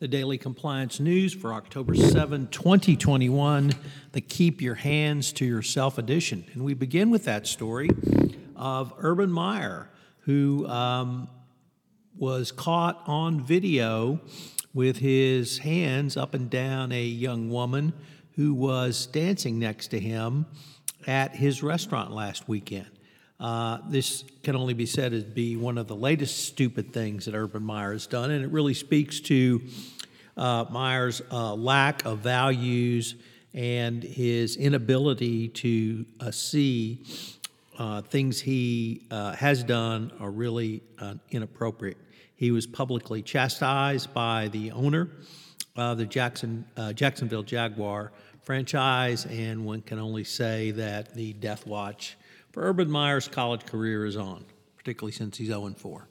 The Daily Compliance News for October 7, 2021, the Keep Your Hands to Yourself edition. And we begin with that story of Urban Meyer, who was caught on video with his hands up and down a young woman who was dancing next to him at his restaurant last weekend. This can only be said to be one of the latest stupid things that Urban Meyer has done, and it really speaks to Meyer's lack of values and his inability to see things he has done are really inappropriate. He was publicly chastised by the owner of the Jacksonville Jaguar franchise, and one can only say that the death watch for Urban Meyer's college career is on, particularly since he's 0-4.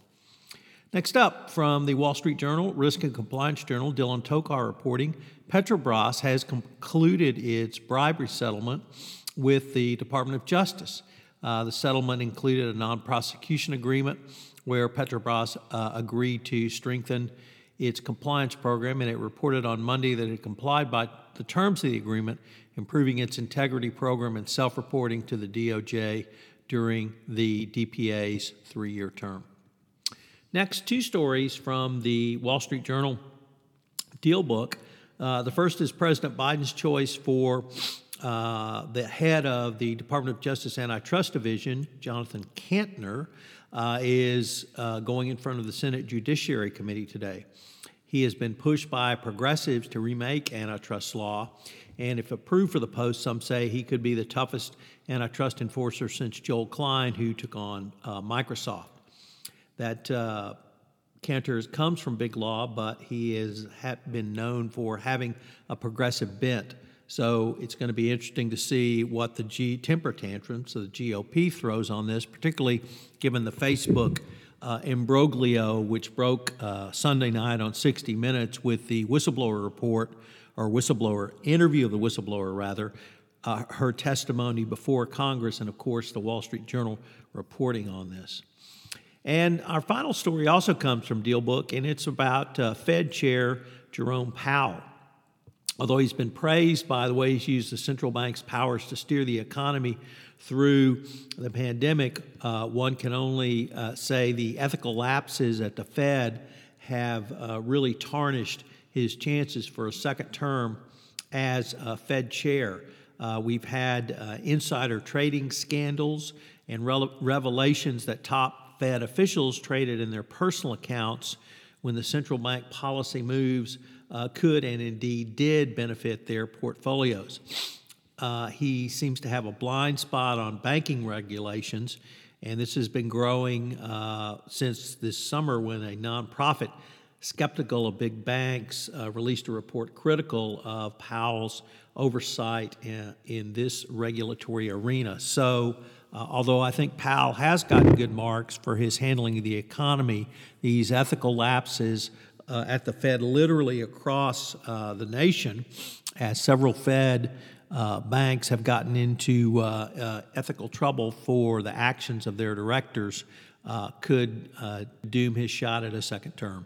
Next up, from the Wall Street Journal, Risk and Compliance Journal, Dylan Tokar reporting, Petrobras has concluded its bribery settlement with the Department of Justice. The settlement included a non-prosecution agreement where Petrobras agreed to strengthen its compliance program, and it reported on Monday that it complied by the terms of the agreement, improving its integrity program and self-reporting to the DOJ during the DPA's 3-year term. Next, two stories from the Wall Street Journal deal book. The first is President Biden's choice for the head of the Department of Justice Antitrust Division, Jonathan Kantner, is going in front of the Senate Judiciary Committee today. He has been pushed by progressives to remake antitrust law, and if approved for the post, some say he could be the toughest antitrust enforcer since Joel Klein, who took on Microsoft. That Kantner comes from big law, but he has been known for having a progressive bent. So it's going to be interesting to see what the temper tantrum, so the GOP, throws on this, particularly given the Facebook imbroglio, which broke Sunday night on 60 Minutes with the whistleblower report, or whistleblower interview of the whistleblower, rather, her testimony before Congress, and of course the Wall Street Journal reporting on this. And our final story also comes from DealBook, and it's about Fed Chair Jerome Powell. Although he's been praised by the way he's used the central bank's powers to steer the economy through the pandemic, one can only say the ethical lapses at the Fed have really tarnished his chances for a second term as Fed chair. We've had insider trading scandals and revelations that top Fed officials traded in their personal accounts when the central bank policy moves could and indeed did benefit their portfolios. He seems to have a blind spot on banking regulations, and this has been growing since this summer when a nonprofit skeptical of big banks released a report critical of Powell's oversight in this regulatory arena. So although I think Powell has gotten good marks for his handling of the economy, these ethical lapses at the Fed literally across the nation, as several Fed banks have gotten into ethical trouble for the actions of their directors, could doom his shot at a second term.